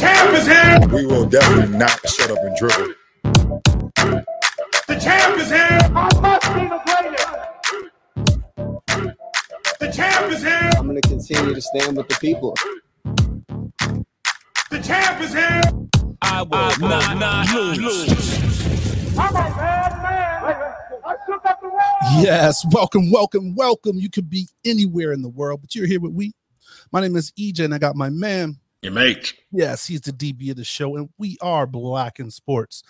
champ is here. We will definitely not shut up and dribble. The champ is here. I must be the greatest. The champ is here. I'm going to continue to stand with the people. The champ is here. I will not lose. I'm a bad man. I shook up the world. Yes, welcome. You could be anywhere in the world, but you're here with we. My name is A'ja, and I got my man. Your mate. Yes, he's the DB of the show, and we are Black in Sports.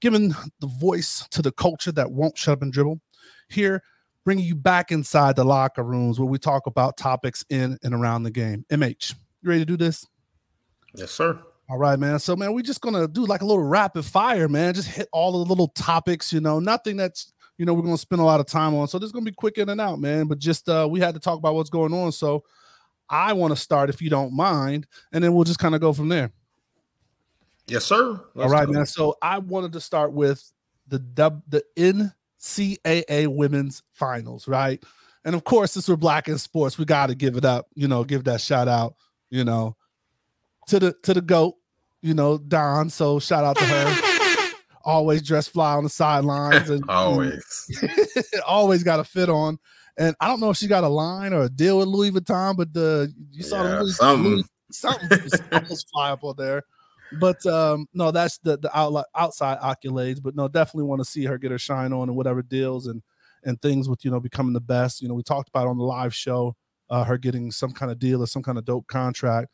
Giving the voice to the culture that won't shut up and dribble. Here, bringing you back inside the locker rooms where we talk about topics in and around the game. MH, you ready to do this? Yes, sir. All right, man. So, man, we're just going to do like a little rapid fire, man. Just hit all the little topics, you know, nothing that's, you know, we're going to spend a lot of time on. So this is going to be quick in and out, man. But just we had to talk about what's going on. So I want to start, if you don't mind, and then we'll just kind of go from there. Yes, sir. Let's All right, go, man. So I wanted to start with the NCAA Women's Finals, right? And, of course, since we're Black in Sports, we got to give it up, you know, give that shout out, you know, to the GOAT, you know, Don. So shout out to her. Always dress fly on the sidelines. And, always. Always got a fit on. And I don't know if she got a line or a deal with Louis Vuitton, but something almost fly up on there. But no, that's the outside accolades. But no, definitely want to see her get her shine on and whatever deals and things with, you know, becoming the best. You know, we talked about on the live show her getting some kind of deal or some kind of dope contract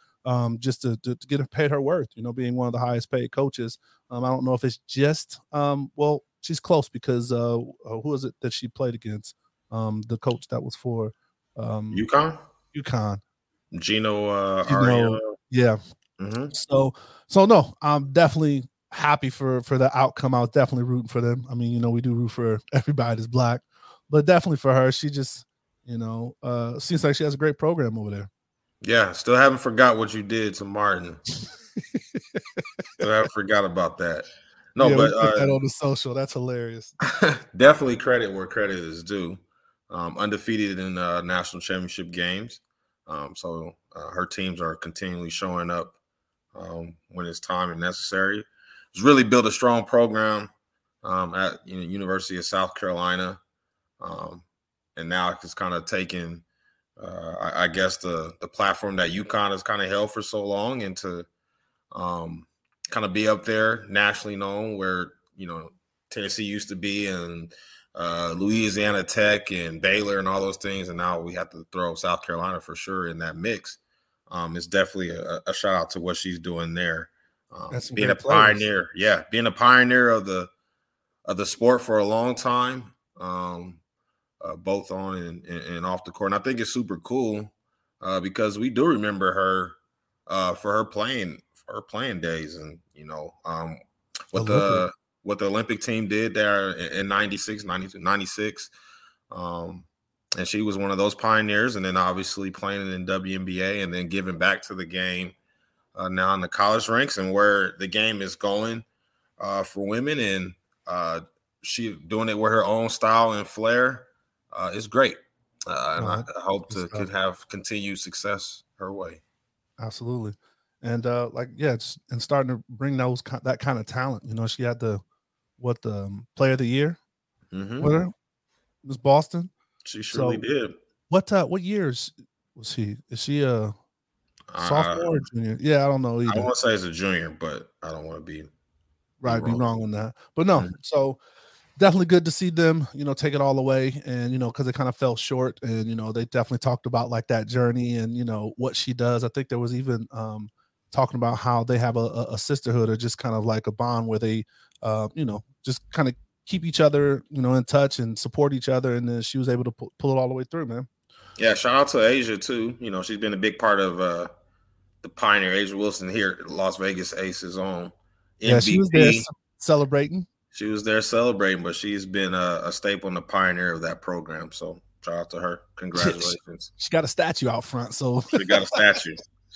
just to get her paid her worth. You know, being one of the highest paid coaches. I don't know if it's just well, she's close because who is it that she played against? The coach that was for UConn, Gino. Yeah. Mm-hmm. So no, I'm definitely happy for the outcome. I was definitely rooting for them. I mean, you know, we do root for everybody that's Black, but definitely for her. She just, you know, seems like she has a great program over there. Yeah, still haven't forgot what you did to Martin. Still haven't forgot about that. No, yeah, but that on the social, that's hilarious. Definitely credit where credit is due. Undefeated in national championship games. So her teams are continually showing up when it's time and necessary. It's really built a strong program at University of South Carolina, and now it's kind of taken, I guess, the platform that UConn has kind of held for so long, and to kind of be up there nationally known, where you know Tennessee used to be, and Louisiana Tech and Baylor and all those things, and now we have to throw South Carolina for sure in that mix. It's definitely a shout out to what she's doing there. Being a pioneer, being a pioneer of the sport for a long time, both on and off the court. And I think it's super cool because we do remember her for her playing days, and you know what the Olympic team did there in 96, 92, 96. And she was one of those pioneers, and then obviously playing in WNBA and then giving back to the game now in the college ranks and where the game is going for women. And she doing it with her own style and flair is great. And I hope to could have continued success her way. Absolutely. And and starting to bring that kind of talent. You know, she had the player of the year with her. It was Boston. She surely did. What years was she? Is she a sophomore or junior? Yeah, I don't know either. I want to say it's a junior, but I don't want to be wrong on that. But no, so definitely good to see them, you know, take it all away, and you know, because they kind of fell short, and you know, they definitely talked about like that journey and you know what she does. I think there was even talking about how they have a sisterhood or just kind of like a bond where they, you know, just kind of keep each other, you know, in touch and support each other. And then she was able to pull it all the way through, man. Yeah. Shout out to A'ja too. You know, she's been a big part of the pioneer A'ja Wilson here at Las Vegas Aces on MVP. Yeah, she was there celebrating. She was there celebrating, but she's been a staple and a pioneer of that program. So shout out to her. Congratulations. She got a statue out front. So she got a statue.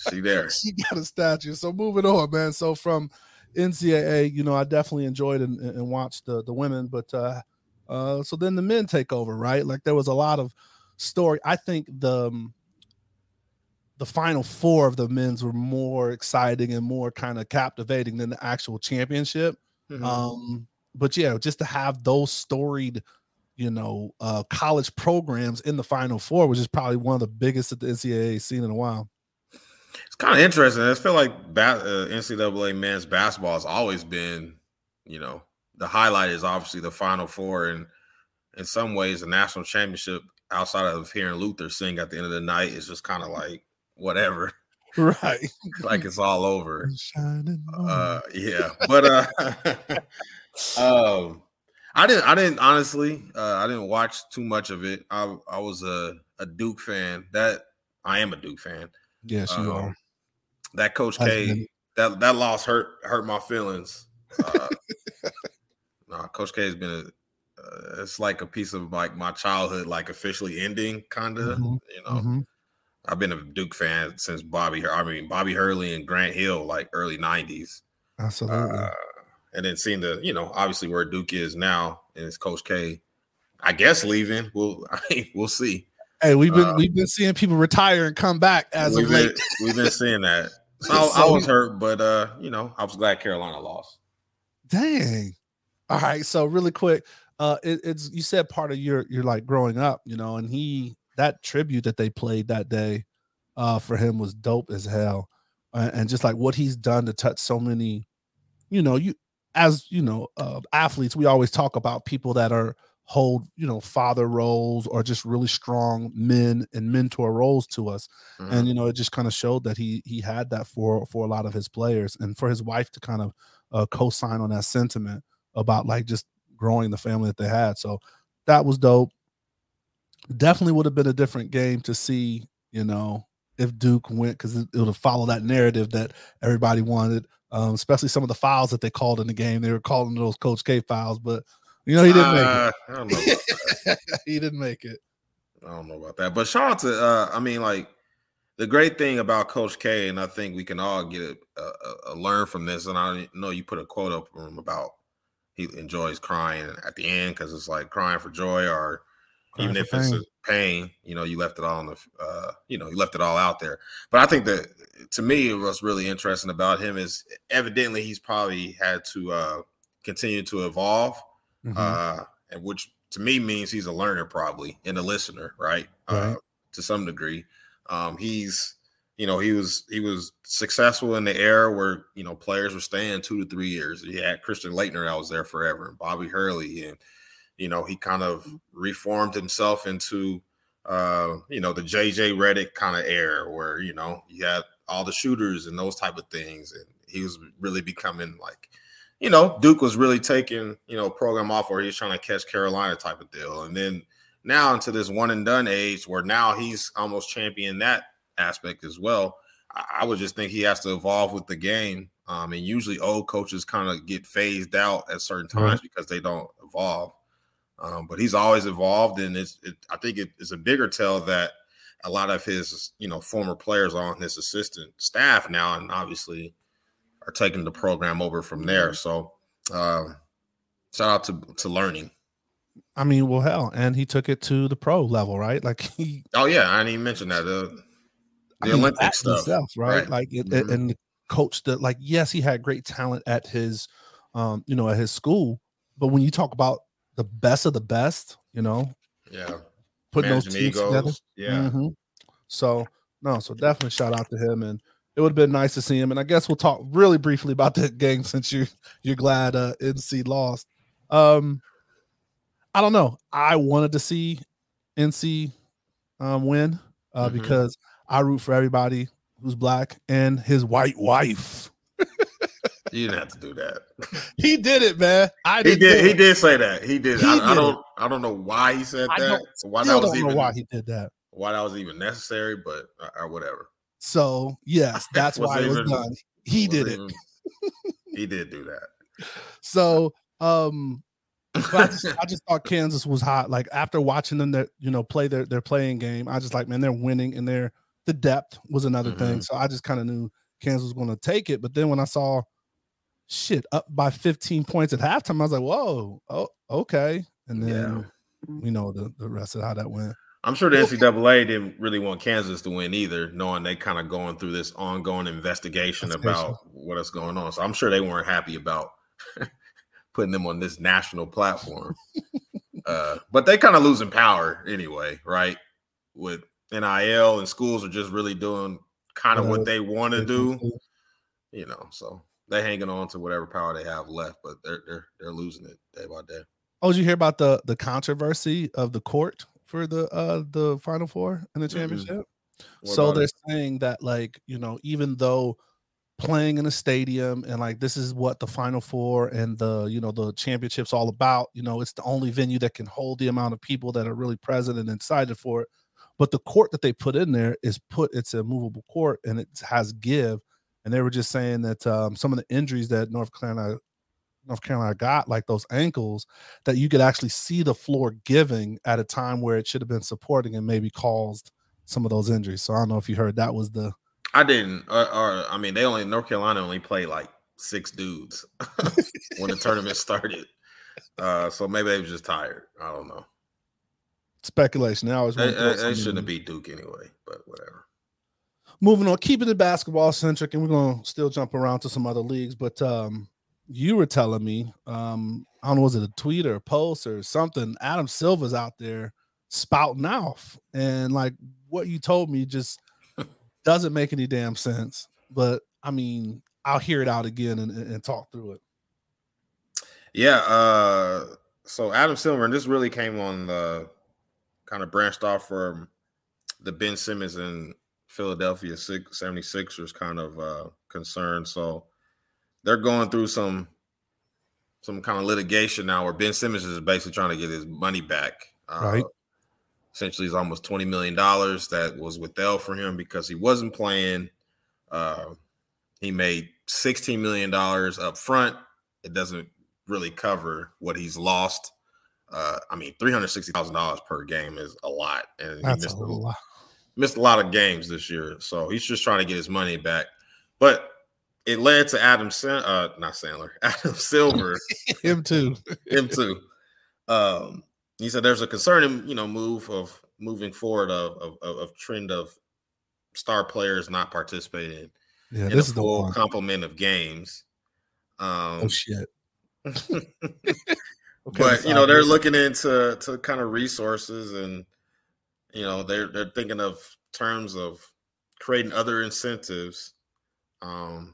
She got a statue. So moving on, man. So from NCAA, you know, I definitely enjoyed and watched the women, but so then the men take over, right? Like there was a lot of story. I think the Final Four of the men's were more exciting and more kind of captivating than the actual championship. Mm-hmm. But yeah, just to have those storied, you know, college programs in the Final Four, which is probably one of the biggest that the NCAA has seen in a while. It's kind of interesting. I feel like NCAA men's basketball has always been, you know, the highlight is obviously the Final Four, and in some ways the national championship outside of hearing Luther sing at the end of the night is just kind of like whatever. Right. Like it's all over. Yeah. But I didn't watch too much of it. I was a Duke fan. That I am a Duke fan. Yes, you are. That Coach K, that loss hurt my feelings. No, Coach K has been it's like a piece of like my childhood, like officially ending, kind of. Mm-hmm. You know, mm-hmm. I've been a Duke fan since Bobby Hurley and Grant Hill, like early '90s. Absolutely. And then seeing the, you know, obviously where Duke is now, and it's Coach K, I guess leaving. We'll see. Hey, we've been seeing people retire and come back as of late. We've been seeing that. So I was hurt, but you know, I was glad Carolina lost. Dang. All right. So really quick, it's you said part of your like growing up, you know, and that tribute that they played that day for him was dope as hell, and just like what he's done to touch so many, you know, athletes. We always talk about people that hold, you know, father roles or just really strong men and mentor roles to us. Mm-hmm. And, you know, it just kind of showed that he had that for a lot of his players, and for his wife to kind of co-sign on that sentiment about like just growing the family that they had. So that was dope. Definitely would have been a different game to see, you know, if Duke went, because it would have followed that narrative that everybody wanted, especially some of the fouls that they called in the game. They were calling those Coach K fouls, but you know, he didn't make it. I don't know about that. He didn't make it. I don't know about that. But shout out to, the great thing about Coach K, and I think we can all get a learn from this, and I know you put a quote up for him about he enjoys crying at the end because it's like crying for joy, or crying even if pain. It's a pain, you know, you left it all you left it all out there. But I think that, to me, what's really interesting about him is evidently he's probably had to continue to evolve. Mm-hmm. And which to me means he's a learner probably, and a listener, right? Right. To some degree. He's, you know, he was successful in the era where, you know, players were staying 2 to 3 years. He had Christian Laettner that was there forever, and Bobby Hurley, and, you know, he kind of reformed himself into, you know, the J.J. Redick kind of era where, you know, you had all the shooters and those type of things. And he was really becoming like, you know, Duke was really taking, you know, program off where he was trying to catch Carolina type of deal. And then now into this one and done age where now he's almost championing that aspect as well. I would just think he has to evolve with the game. And usually old coaches kind of get phased out at certain times, mm-hmm. because they don't evolve. But he's always evolved. And I think it's a bigger tell that a lot of his, you know, former players are on his assistant staff now. And obviously, are taking the program over from there. So shout out to learning. I mean, well, hell, and he took it to the pro level, right? Like he. Oh yeah, I didn't even mention that. The Olympic stuff, himself, right? Like it, mm-hmm. And the coach that, like, yes, he had great talent at his, you know, at his school. But when you talk about the best of the best, you know, yeah, putting those teams together, yeah. Mm-hmm. So definitely shout out to him. And it would have been nice to see him. And I guess we'll talk really briefly about that game since you're glad NC lost. I don't know. I wanted to see NC win mm-hmm. because I root for everybody who's black and his white wife. You didn't have to do that. He did it, man. He did say that. He did. I don't know why he said that. I don't know why he did that. Why that was even necessary, but or whatever. So, yes, that's why it was done. He did it. He did do that. So, I just thought Kansas was hot. Like, after watching them, you know, play their playing game, I just like, man, they're winning, and the depth was another mm-hmm. thing. So I just kind of knew Kansas was going to take it. But then when I saw up by 15 points at halftime, I was like, whoa, oh, okay. And then, you know, the rest of how that went. I'm sure the NCAA didn't really want Kansas to win either, knowing they kind of going through this ongoing investigation about what's going on. So I'm sure they weren't happy about putting them on this national platform. But they kind of losing power anyway, right? With NIL and schools are just really doing kind of what they want to do, you know, so they're hanging on to whatever power they have left, but they're losing it day by day. Oh, did you hear about the controversy of the court for the Final Four and the championship? Mm-hmm. So they're saying that, like, you know, even though playing in a stadium and like this is what the Final Four and the, you know, the championship's all about, you know, it's the only venue that can hold the amount of people that are really present and excited for it. But the court that they put in there it's a movable court and it has give. And they were just saying that some of the injuries that North Carolina got, like those ankles, that you could actually see the floor giving at a time where it should have been supporting and maybe caused some of those injuries. So I don't know if you heard that was the. I didn't. I mean, North Carolina only played like six dudes when the tournament started. So maybe they were just tired. I don't know. Speculation. They shouldn't be Duke anyway, but whatever. Moving on, keeping it basketball centric, and we're gonna still jump around to some other leagues. But you were telling me, I don't know, was it a tweet or a post or something? Adam Silver's out there spouting off, and like what you told me just doesn't make any damn sense. But I mean, I'll hear it out again and talk through it. Yeah. So Adam Silver, and this really came on the kind of branched off from the Ben Simmons and Philadelphia 76ers kind of concern. So they're going through some kind of litigation now where Ben Simmons is basically trying to get his money back. Right. Essentially, it's almost $20 million that was withheld for him because he wasn't playing. He made $16 million up front. It doesn't really cover what he's lost. I mean, $360,000 per game is a lot. And that's he missed a lot of games this year, so he's just trying to get his money back. But it led to Adam Silver, him too. He said there's a concerning, you know, move of moving forward of trend of star players not participating in a full complement of games. Oh shit! But you know they're looking into kind of resources and. You know, they're thinking of terms of creating other incentives to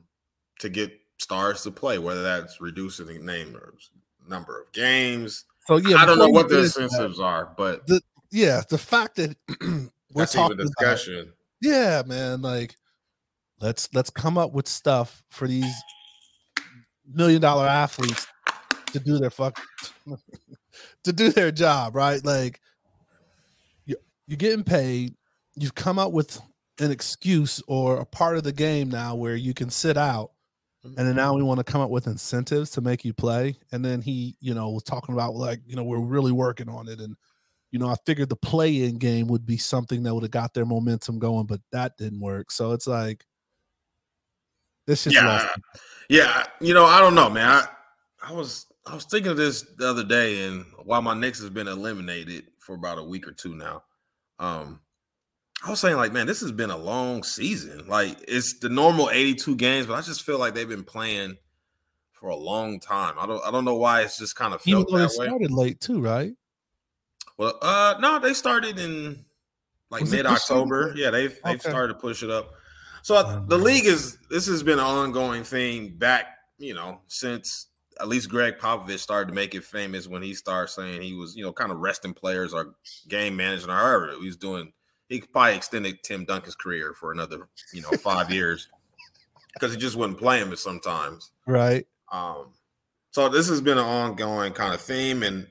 get stars to play, whether that's reducing the number of games. So yeah, I don't know what the incentives are, but the fact that we're talking about discussion. Yeah, man, like let's come up with stuff for these $1 million athletes to do their job, right? Like. You're getting paid. You've come up with an excuse or a part of the game now where you can sit out. And then now we want to come up with incentives to make you play. And then he, you know, was talking about like, you know, we're really working on it. And, you know, I figured the play-in game would be something that would have got their momentum going, but that didn't work. So it's like, this is you know, I don't know, man. I was thinking of this the other day, and while my Knicks has been eliminated for about a week or two now, I was saying, like, man, this has been a long season. Like, it's the normal 82 games, but I just feel like they've been playing for a long time. I don't know why it's just kind of felt that way. They started late too, right? Well, no, they started in like mid-October. Yeah, they've started to push it up. So the league this has been an ongoing thing back, you know, since. At least Greg Popovich started to make it famous when he started saying he was, you know, kind of resting players or game managing or however he was doing. He probably extended Tim Duncan's career for another, you know, 5 years because he just wouldn't play him sometimes. Right. So this has been an ongoing kind of theme. And,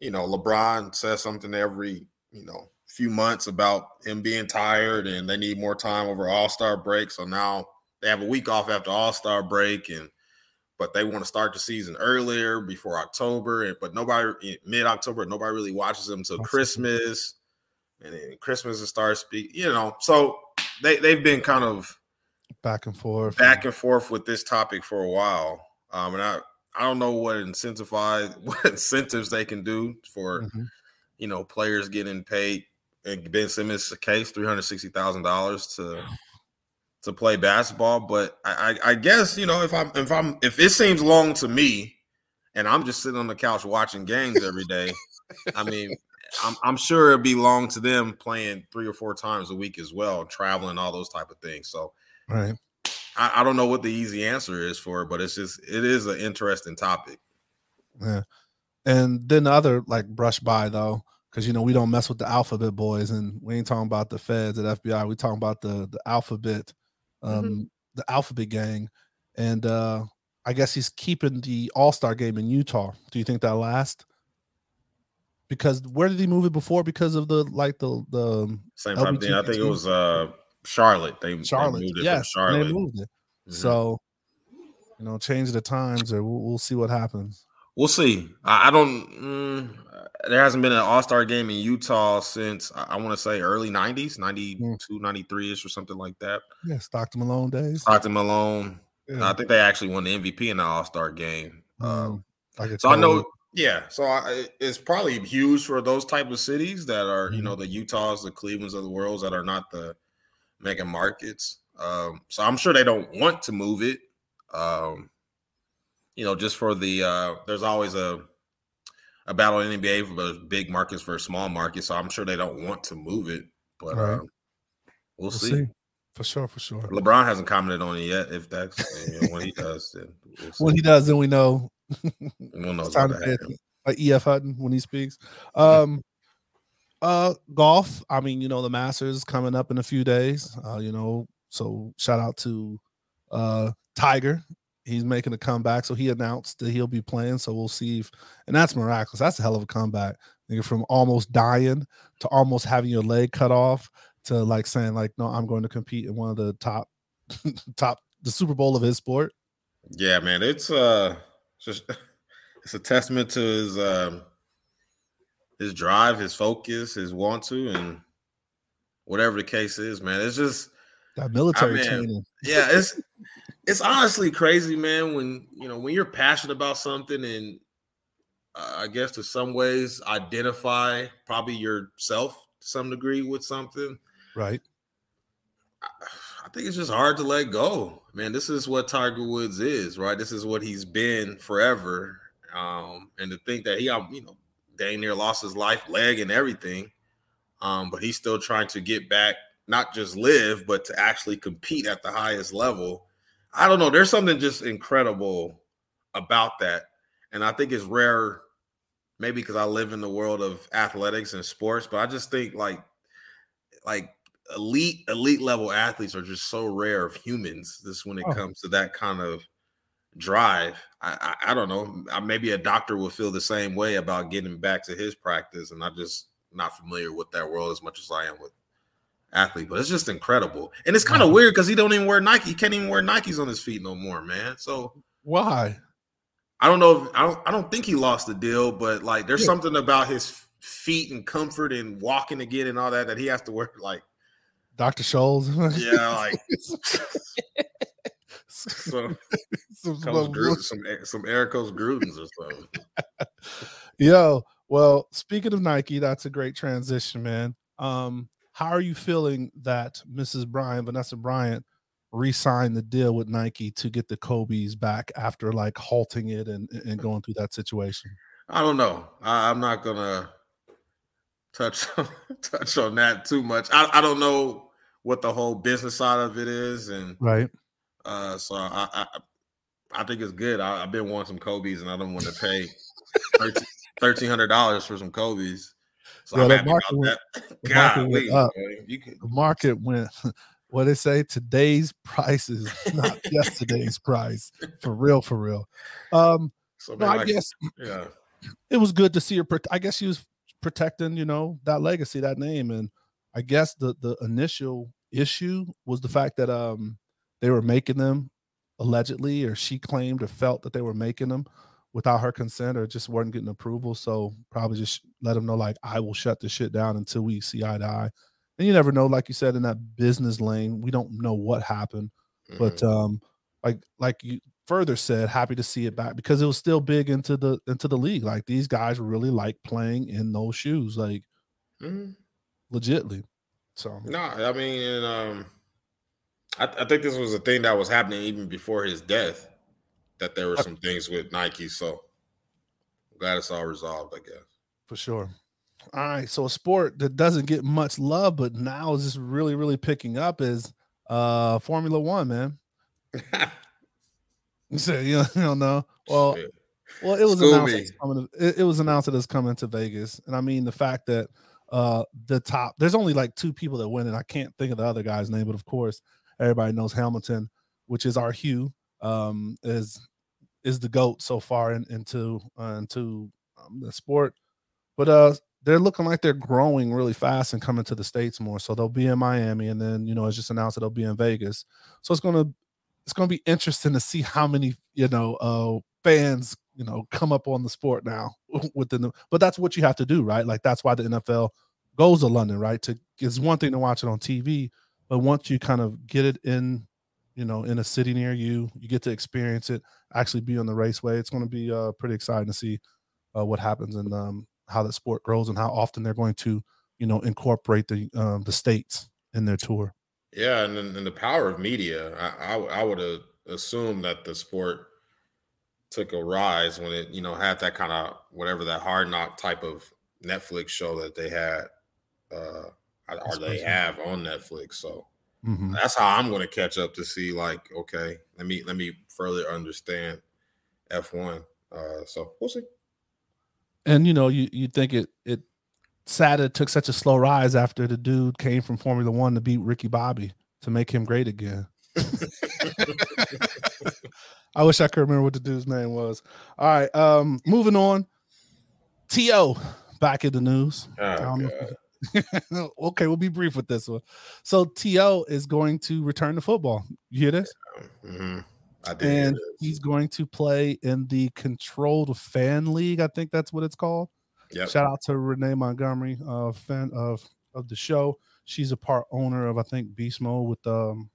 you know, LeBron says something every, you know, few months about him being tired and they need more time over All-Star break. So now they have a week off after All-Star break but they want to start the season earlier before October. But nobody mid-October, nobody really watches them until Christmas. And then Christmas it starts speaking, you know. So they've been kind of back and forth with this topic for a while. And I don't know what incentives they can do for, you know, players getting paid in Ben Simmons' case, $360,000 to play basketball. But I guess, you know, if it seems long to me, and I'm just sitting on the couch watching games every day, I mean, I'm sure it'd be long to them playing 3 or 4 times a week as well, traveling, all those type of things. So, right. I don't know what the easy answer is for it, but it is an interesting topic. Yeah. And then the other, like, brush by, though, because, you know, we don't mess with the alphabet boys, and we ain't talking about the feds at FBI. We talking about the alphabet, the alphabet gang. And I guess he's keeping the All-Star game in Utah. Do you think that lasts? Because where did he move it before? Because of the same type of thing. I think it was Charlotte. They moved it from Charlotte. They moved it. Mm-hmm. So, you know, change the times, or we'll see what happens. We'll see. I don't. There hasn't been an All-Star game in Utah since I want to say early 90s, 92, 93-ish or something like that. Yeah, Stockton Malone days. Stockton Malone. Yeah. I think they actually won the MVP in the All-Star game. I know. Yeah, so it's probably huge for those type of cities that are, you know, the Utahs, the Clevelands of the world that are not the mega markets. So I'm sure they don't want to move it, you know, just for the there's always a battle in the NBA for big markets versus small markets. So I'm sure they don't want to move it, but right. We'll see. For sure. LeBron hasn't commented on it yet. If that's when he does, then we'll see. When he does, then we know. It's time to hit like E.F. Hutton when he speaks. Golf. I mean, you know, the Masters coming up in a few days. You know, so shout out to Tiger. He's making a comeback. So he announced that he'll be playing. So we'll see if, and that's miraculous. That's a hell of a comeback. Nigga, from almost dying to almost having your leg cut off to like saying like, no, I'm going to compete in one of the top the Super Bowl of his sport. Yeah, man, it's a testament to his drive, his focus, his want to, and whatever the case is, man. It's just that military training. Yeah, it's honestly crazy, man. When you know when you're passionate about something, and I guess to some ways identify probably yourself to some degree with something, right? I think it's just hard to let go, man. This is what Tiger Woods is, right? This is what he's been forever. And to think that he, you know, dang near lost his life, leg and everything. But he's still trying to get back, not just live, but to actually compete at the highest level. I don't know. There's something just incredible about that. And I think it's rare, maybe because I live in the world of athletics and sports, but I just think like, elite level athletes are just so rare of humans. This when it comes to that kind of drive, I don't know. Maybe a doctor will feel the same way about getting back to his practice, and I'm just not familiar with that world as much as I am with athlete. But it's just incredible, and it's kind of weird because he don't even wear Nike. He can't even wear Nikes on his feet no more, man. So why? I don't know. I don't think he lost the deal, but like there's something about his feet and comfort and walking again and all that he has to wear like. Dr. Scholes. Yeah, like some Ericos Grudens or something. Yo, well, speaking of Nike, that's a great transition, man. How are you feeling that Vanessa Bryant, re-signed the deal with Nike to get the Kobes back after like halting it and going through that situation? I don't know. I'm not gonna touch on that too much. I don't know what the whole business side of it is, and right. So I think it's good. I've been wanting some Kobes, and I don't want to pay $1,300 for some Kobes. So yeah, I'm happy about that. The market went. What they say? Today's price is not yesterday's price. For real. It was good to see her. I guess she was protecting, you know, that legacy, that name. And I guess the initial issue was the fact that they were making them allegedly, or she claimed or felt that they were making them without her consent or just weren't getting approval. So probably just let them know, like, I will shut this shit down until we see eye to eye. And you never know, like you said, in that business lane, we don't know what happened. But like you further said, happy to see it back because it was still big into the league. Like these guys really like playing in those shoes. Like legitly. So I mean, and, I think this was a thing that was happening even before his death, that there were some things with Nike. So I'm glad it's all resolved, I guess. For sure. All right. So a sport that doesn't get much love, but now is just really, really picking up is Formula One, man. You said you don't know. Well, it was announced that it's coming to Vegas. And I mean, the fact that the top, there's only like two people that win, and I can't think of the other guy's name, but of course, everybody knows Hamilton, which is our Hugh, is the GOAT so far into the sport. But they're looking like they're growing really fast and coming to the States more. So they'll be in Miami, and then, it's just announced that they'll be in Vegas. So it's going to be interesting to see how many, fans, come up on the sport now but that's what you have to do, right? Like, that's why the NFL goes to London, right? It's one thing to watch it on TV, but once you kind of get it in, in a city near you, you get to experience it, actually be on the raceway. It's going to be pretty exciting to see what happens and how the sport grows and how often they're going to, incorporate the states in their tour. Yeah, and the power of media. I would assume that the sport took a rise when it, had that kind of whatever that Hard Knock type of Netflix show that they had, or they have on Netflix. So that's how I'm going to catch up to see. Like, okay, let me further understand F1. So we'll see. And you think it sad it took such a slow rise after the dude came from Formula One to beat Ricky Bobby to make him great again. I wish I could remember what the dude's name was. All right, moving on. T.O. back in the news. Okay, we'll be brief with this one. So T.O. is going to return to football. You hear this? Mm-hmm. I did. And he's going to play in the Controlled Fan League. I think that's what it's called. Yep. Shout out to Renee Montgomery, fan of the show. She's a part owner of, I think, Beast Mode with Marshawn.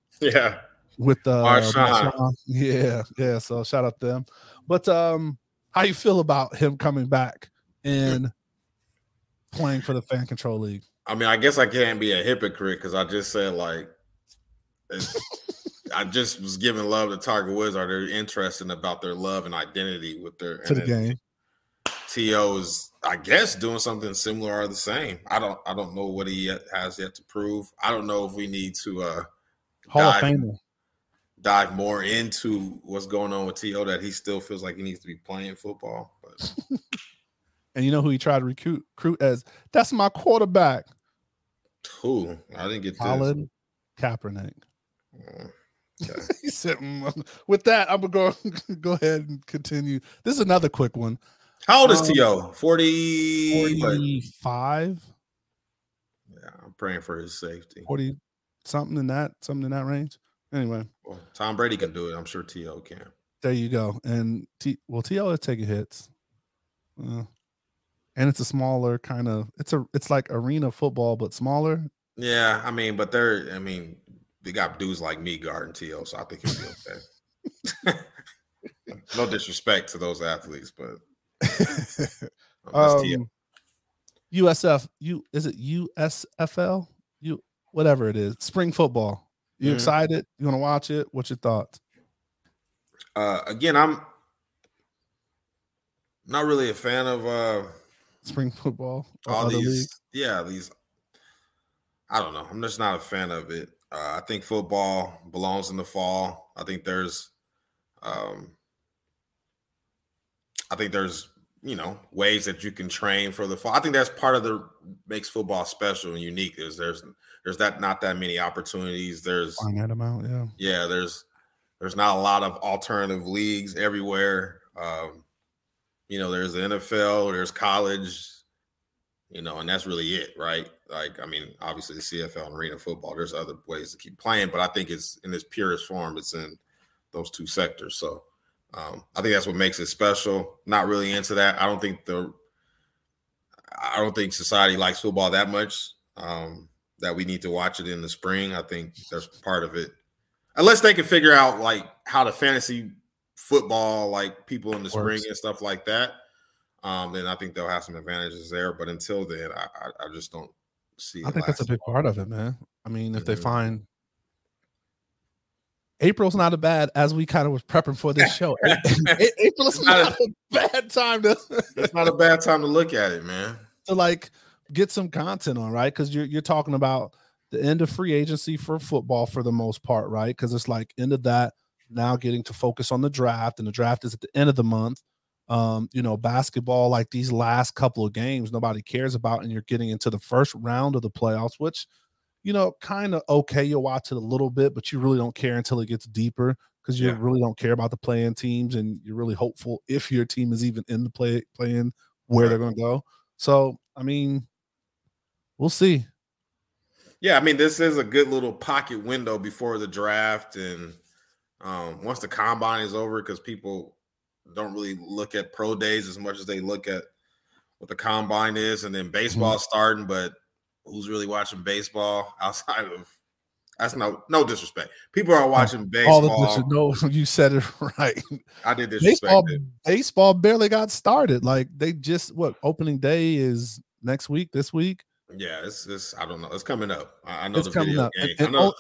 Yeah. So shout out to them. But how you feel about him coming back and playing for the Fan Control League? I mean, I guess I can't be a hypocrite because I just said I just was giving love to Tiger Woods. Are they interested about their love and identity with their to the game? T.O. is, I guess, doing something similar or the same. I don't know what he has yet to prove. I don't know if we need to dive more into what's going on with T.O. that he still feels like he needs to be playing football. But. And you know who he tried to recruit as? That's my quarterback. Who? I didn't get Colin Kaepernick. Okay. He said, with that, I'm going to go ahead and continue. This is another quick one. How old is T.O.? 45? Yeah, I'm praying for his safety. 40 something in that range. Anyway. Well, Tom Brady can do it. I'm sure T.O. can. There you go. And T.O. is taking hits. And it's a smaller kind of it's like arena football, but smaller. Yeah, I mean, but they got dudes like me guarding T.O., so I think he'll be okay. No disrespect to those athletes, but USFL? Whatever it is, spring football. You excited? You want to watch it? What's your thoughts? Again, I'm not really a fan of spring football. All these leagues. I don't know. I'm just not a fan of it. I think football belongs in the fall. I think there's ways that you can train for the fall. I think that's part of the makes football special and unique is there's that not that many opportunities. There's not a lot of alternative leagues everywhere. There's the NFL, there's college, and that's really it, right? Like, I mean, obviously the CFL and arena football, there's other ways to keep playing, but I think it's in its purest form, it's in those two sectors. So I think that's what makes it special. Not really into that. I don't think society likes football that much that we need to watch it in the spring. I think that's part of it. Unless they can figure out how to fantasy football, people in the spring and stuff like that, then I think they'll have some advantages there. But until then, I just don't see. I think that's a big part of it, man. I mean, if they find April's not a bad, as we kind of was prepping for this show. April's not a bad time to. It's not a bad time to look at it, man. To like get some content on, right? Because you're talking about the end of free agency for football for the most part, right? Because it's like end of that, now getting to focus on the draft, and the draft is at the end of the month. You know, basketball, like these last couple of games, nobody cares about, and you're getting into the first round of the playoffs, which, you know, kind of okay, you'll watch it a little bit, but you really don't care until it gets deeper, because you really don't care about the play-in teams, and you're really hopeful if your team is even in the play-in where they're going to go. So, I mean, we'll see. Yeah, I mean, this is a good little pocket window before the draft, and once the combine is over, because people don't really look at pro days as much as they look at what the combine is, and then baseball's starting, but who's really watching baseball outside of – that's no disrespect. People are watching baseball. No, you said it right. I did disrespect it. Baseball barely got started. Like, they just – what, opening day is next week, this week? Yeah, it's I don't know. It's coming up. I know it's the video game. And I know.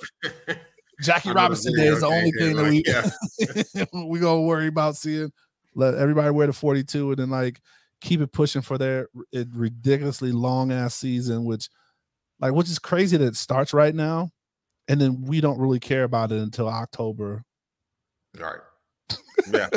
Jackie Robinson Day is the only thing that we going to worry about seeing. Let everybody wear the 42 and then, like, keep it pushing for their ridiculously long-ass season, which is crazy that it starts right now, and then we don't really care about it until October. All right. Yeah.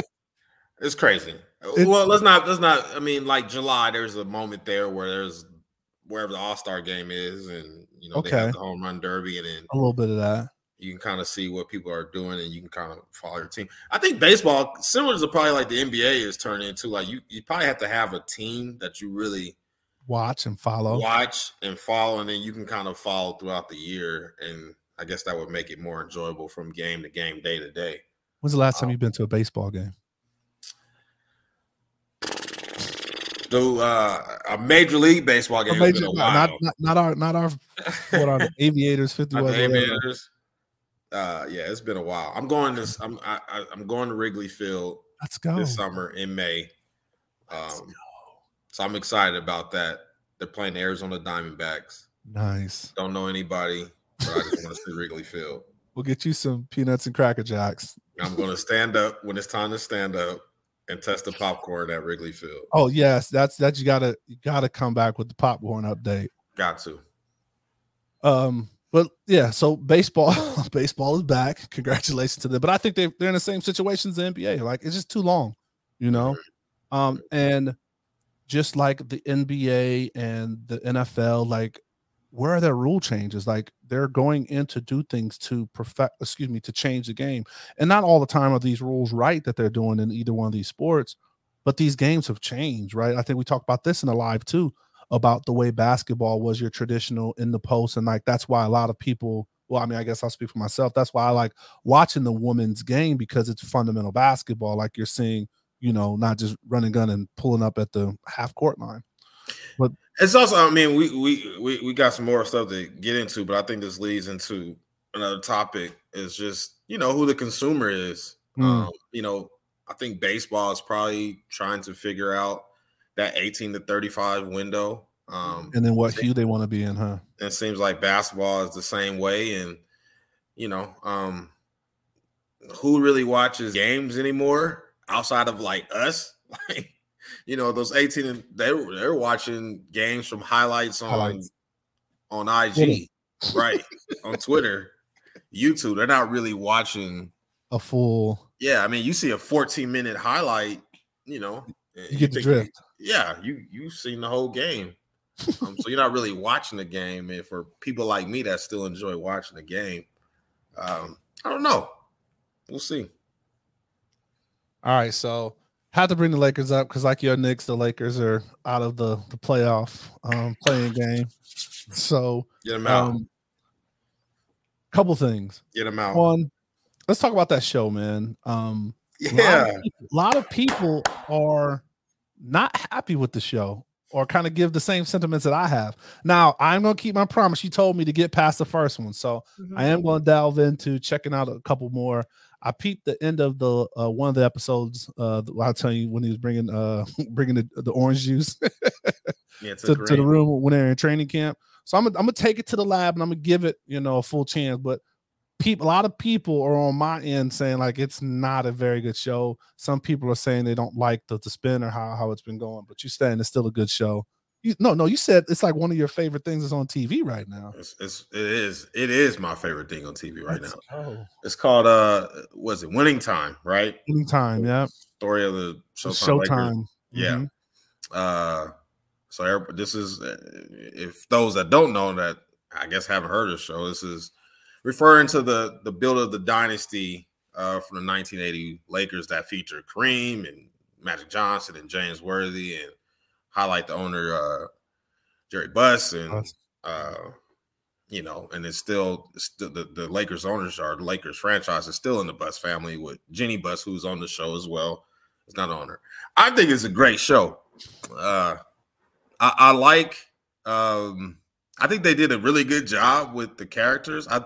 It's crazy. Well, let's not – I mean, like July, there's a moment there where there's – wherever the All-Star game is, and, you know, they have the home run derby, and then a little bit of that. You can kind of see what people are doing, and you can kind of follow your team. I think baseball, similar to probably like the NBA is turning into, like you probably have to have a team that you really watch and follow, and then you can kind of follow throughout the year. And I guess that would make it more enjoyable from game to game, day to day. When's the last time you've been to a baseball game? A major league baseball game. Not our Aviators 51. Aviators. Yeah, it's been a while. I'm going to Wrigley Field. Let's go. This summer in May. So I'm excited about that. They're playing the Arizona Diamondbacks. Nice. Don't know anybody, but I just want to see Wrigley Field. We'll get you some peanuts and Cracker Jacks. I'm going to stand up when it's time to stand up. And test the popcorn at Wrigley Field. Oh yes, that's you gotta come back with the popcorn update. Got to. But yeah, so baseball is back. Congratulations to them. But I think they're in the same situation as the NBA. Like, it's just too long, you know. And just like the NBA and the NFL, like, where are their rule changes? Like, they're going in to do things to to change the game. And not all the time are these rules right that they're doing in either one of these sports, but these games have changed, right? I think we talked about this in a live too, about the way basketball was your traditional in the post. And like, that's why a lot of people, well, I mean, I guess I'll speak for myself. That's why I like watching the women's game, because it's fundamental basketball. Like, you're seeing, you know, not just run and gun and pulling up at the half court line. But it's also, I mean, we got some more stuff to get into, but I think this leads into another topic. Is just, you know, who the consumer is. You know, I think baseball is probably trying to figure out that 18 to 35 window, and then what hue they want to be in, huh? It seems like basketball is the same way, and you know, who really watches games anymore outside of like us, like. You know, those 18, and they're watching games from highlights. On IG, right? On Twitter, YouTube. They're not really watching a full. Yeah, I mean, you see a 14-minute highlight. You know, you get the drift. Yeah, you've seen the whole game, so you're not really watching the game. And for people like me that still enjoy watching the game, I don't know. We'll see. All right, so. Had to bring the Lakers up because, like your Knicks, the Lakers are out of the playoff playing game. So get them out. Couple things. Get them out. One, let's talk about that show, man. Yeah. A lot of people are not happy with the show, or kind of give the same sentiments that I have. Now, I'm going to keep my promise. You told me to get past the first one. So I am going to delve into checking out a couple more. I peeped the end of the one of the episodes. I'll tell you when he was bringing the orange juice to the room when they're in training camp. So I'm gonna take it to the lab and I'm gonna give it, you know, a full chance. But people, a lot of people are on my end saying like it's not a very good show. Some people are saying they don't like the spin or how it's been going. But you're saying it's still a good show. You said it's like one of your favorite things is on TV right now. It is my favorite thing on TV right now. Go. It's called was it Winning Time, right? Winning Time, yeah. Story of the Showtime. Yeah. Mm-hmm. So this is, if those that don't know that I guess haven't heard of the show, this is referring to the build of the dynasty from the 1980 Lakers that feature Kareem and Magic Johnson and James Worthy and highlight the owner Jerry Buss and and it's still the Lakers owners are the Lakers franchise is still in the Buss family with Jenny Buss, who's on the show as well. It's not an owner. I think it's a great show. I like. I think they did a really good job with the characters. I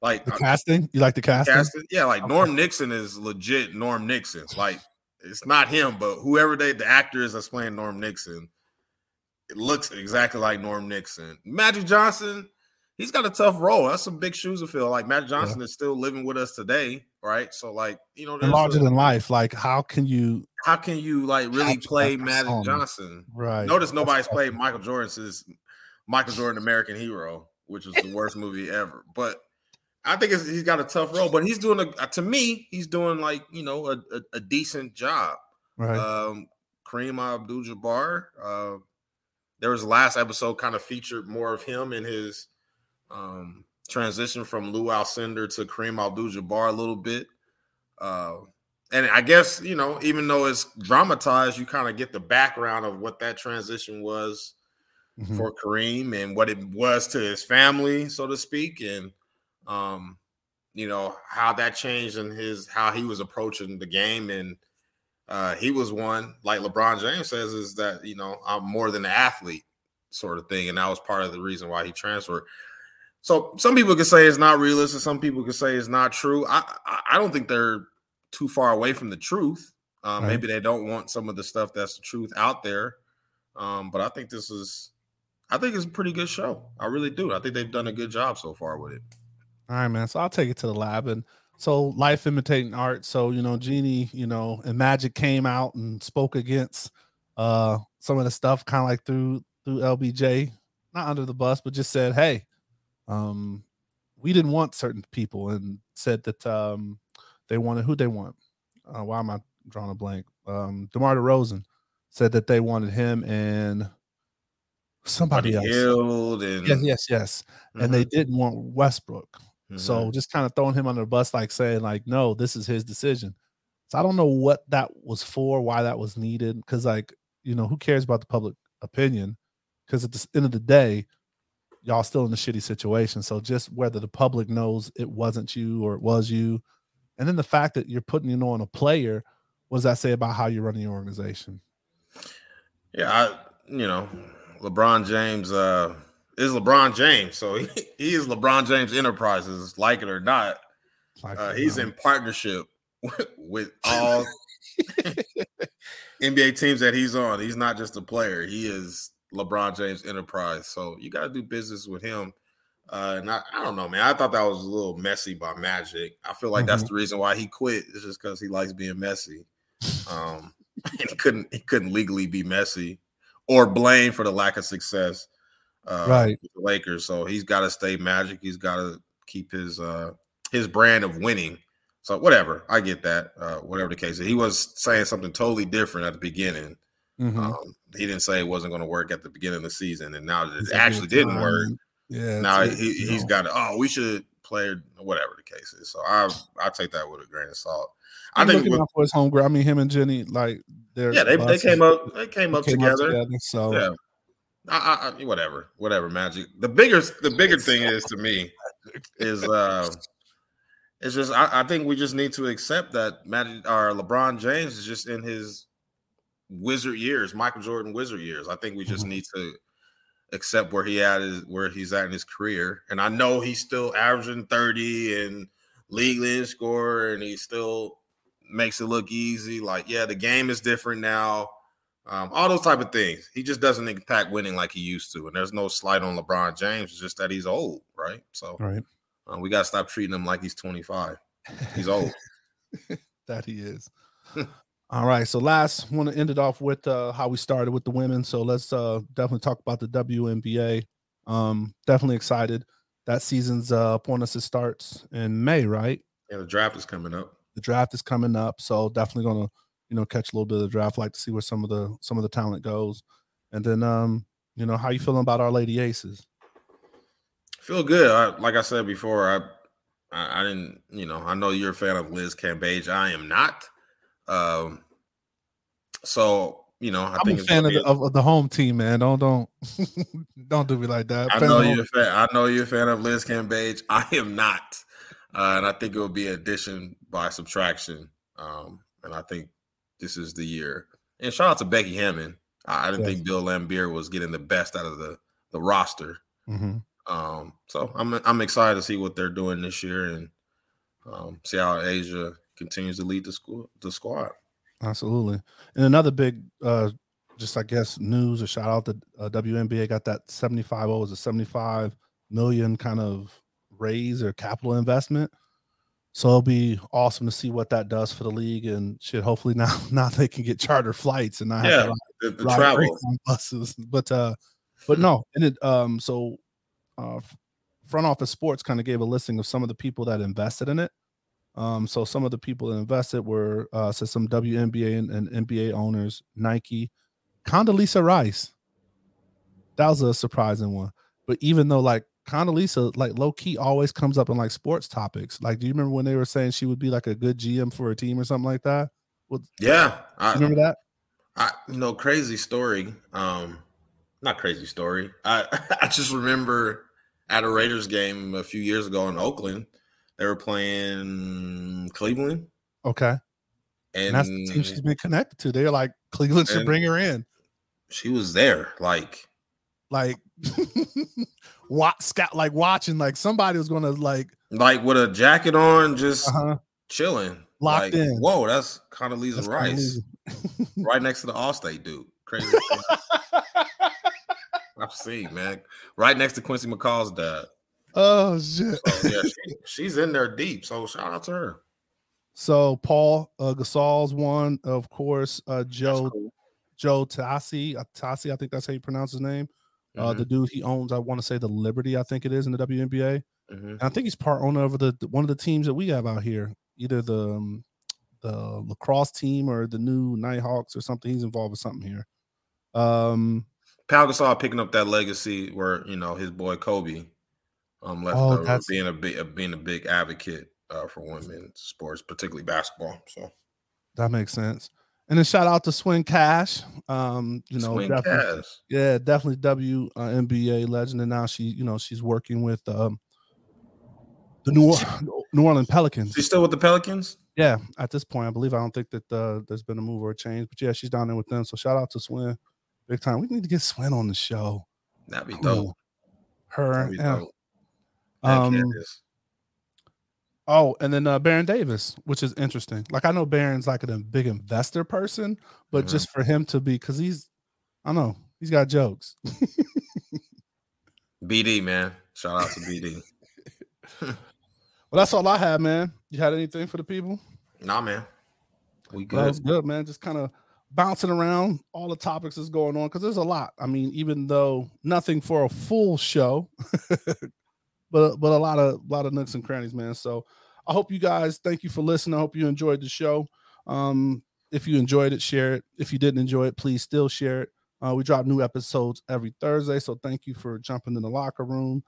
like the casting. You like the casting? Yeah, like Norm Nixon is legit. Norm Nixon, like. It's not him, but whoever the actor is that's playing Norm Nixon, it looks exactly like Norm Nixon. Magic Johnson, he's got a tough role. That's some big shoes to fill. Like Magic Johnson is still living with us today, right? So, like, you know, and larger than life. Like, how can you like really play Magic Johnson? Right. Notice nobody's played Michael Jordan since Michael Jordan American Hero, which was the worst movie ever. But I think he's got a tough role, but he's doing a decent job. Right. Kareem Abdul-Jabbar. There was the last episode kind of featured more of him in his transition from Lou Alcindor to Kareem Abdul-Jabbar a little bit. And I guess, you know, even though it's dramatized, you kind of get the background of what that transition was for Kareem and what it was to his family, so to speak. And, you know, how that changed in how he was approaching the game. And he was one, like LeBron James says, is that, you know, I'm more than an athlete sort of thing. And that was part of the reason why he transferred. So some people can say it's not realistic. Some people can say it's not true. I don't think they're too far away from the truth. Right. Maybe they don't want some of the stuff that's the truth out there. But I think it's a pretty good show. I really do. I think they've done a good job so far with it. All right, man. So I'll take it to the lab. And so life imitating art. So, you know, Genie, you know, and Magic came out and spoke against some of the stuff, kind of like through LBJ, not under the bus, but just said, hey, we didn't want certain people, and said that they wanted who they want. Why am I drawing a blank? DeMar DeRozan said that they wanted him and somebody else. Hill and... Yes. Mm-hmm. And they didn't want Westbrook. So just kind of throwing him under the bus, like saying like, no, this is his decision. So I don't know what that was for, why that was needed. Because like, you know, who cares about the public opinion? Because at the end of the day, y'all still in a shitty situation. So just whether the public knows it wasn't you or it was you. And then the fact that you're putting, you know, on a player, what does that say about how you're running your organization? Yeah, LeBron James, is LeBron James, so he is LeBron James Enterprises, like it or not. He's in partnership with all NBA teams that he's on. He's not just a player. He is LeBron James Enterprise, so you got to do business with him. And I don't know, man. I thought that was a little messy by Magic. I feel like that's the reason why he quit. It's just because he likes being messy. And he couldn't legally be messy or blamed for the lack of success. With the Lakers, so he's got to stay Magic. He's got to keep his brand of winning. So whatever, I get that. Whatever the case is, he was saying something totally different at the beginning. He didn't say it wasn't going to work at the beginning of the season, and now it actually didn't work. Yeah. Now he's got to. Oh, we should play whatever the case is. So I take that with a grain of salt. For his homegirl. I mean, him and Jenny, like they came up together. So. Yeah. I whatever Magic. The bigger thing is to me is it's just I think we just need to accept that Magic or LeBron James is just in his wizard years, Michael Jordan wizard years. I think we just need to accept where he's at in his career. And I know he's still averaging 30 and league leading scorer, and he still makes it look easy. Like, yeah, the game is different now. All those type of things. He just doesn't impact winning like he used to. And there's no slight on LeBron James. It's just that he's old, right? So right. We got to stop treating him like he's 25. He's old. That he is. All right. So last one to end it off with how we started with the women. So let's definitely talk about the WNBA. Definitely excited. That season's upon us. It starts in May, right? Yeah, the draft is coming up. The draft is coming up. So definitely going to, you know, catch a little bit of the draft, like to see where some of the talent goes. And then, you know, how you feeling about Our Lady Aces? Feel good. Like I said before, I didn't, you know, I know you're a fan of Liz Cambage. I am not. So, you know, I'm think a fan of the home team, man. Don't don't do me like that. I know you're a fan of Liz Cambage. I am not. And I think it will be addition by subtraction. And I think this is the year. And shout out to Becky Hammond. I didn't think Bill Laimbeer was getting the best out of the roster. Mm-hmm. So I'm excited to see what they're doing this year and see how A'ja continues to lead the squad. Absolutely. And another big, just I guess, news or shout out to WNBA got that $75 million kind of raise or capital investment. So it'll be awesome to see what that does for the league and shit. Hopefully now they can get charter flights and not have to ride travel buses. But no, and it so Front Office Sports kind of gave a listing of some of the people that invested in it. So some of the people that invested were some WNBA and NBA owners, Nike, Condoleezza Rice. That was a surprising one. But even though like Condoleezza, like low key, always comes up in like sports topics. Like, do you remember when they were saying she would be like a good GM for a team or something like that? Well, yeah, I remember that. You know, crazy story. Not crazy story. I just remember at a Raiders game a few years ago in Oakland, they were playing Cleveland. Okay, and that's the team she's been connected to. They're like Cleveland should bring her in. She was there, like. Watching like somebody was gonna like with a jacket on, just chilling, locked in. Whoa, that's Condoleezza Rice, right next to the All-State dude. Crazy. I've seen, man, right next to Quincy McCall's dad. Oh shit! So, yeah, she's in there deep. So shout out to her. So Paul Gasol's one, of course. Joe Tassi, I think that's how you pronounce his name. The dude he owns, I want to say the Liberty, I think it is, in the WNBA. Mm-hmm. And I think he's part owner of one of the teams that we have out here, either the lacrosse team or the new Nighthawks or something. He's involved with something here. Pau Gasol picking up that legacy where, you know, his boy Kobe left being a big advocate for women's sports, particularly basketball. So that makes sense. And then shout out to Swing Cash, you know, definitely WNBA legend, and now she's working with the New Orleans Pelicans. She's still with the Pelicans, yeah. At this point, I believe. I don't think that there's been a move or a change, but yeah, she's down there with them. So shout out to Swin, big time. We need to get Swin on the show. That'd be dope. That'd be dope. Oh, and then Baron Davis, which is interesting. Like, I know Baron's like a big investor person, but just for him to be, because he's got jokes. BD, man. Shout out to BD. Well, that's all I had, man. You had anything for the people? Nah, man. We good. That was good, man. Just kind of bouncing around all the topics that's going on, because there's a lot. I mean, even though nothing for a full show, but a lot of nooks and crannies, man. So I hope you guys, thank you for listening. I hope you enjoyed the show. If you enjoyed it, share it. If you didn't enjoy it, please still share it. We drop new episodes every Thursday, so thank you for jumping in the locker room.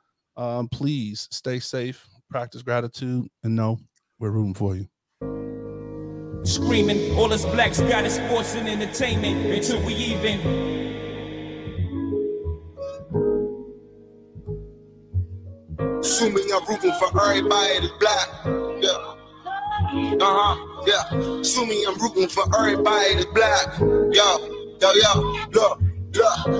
Please stay safe, practice gratitude, and know we're rooting for you. Screaming, all us blacks got is sports and entertainment until we even... Assuming I'm rooting for everybody that's black. Yeah. Yeah. Assuming I'm rooting for everybody that's black. Yo. Look.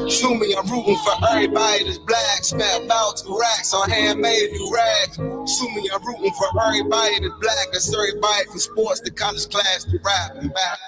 Assuming I'm rooting for everybody that's black. Spat bouts, racks, or handmade new rags. Assuming I'm rooting for everybody that's black. That's everybody from sports to college class to rap and back.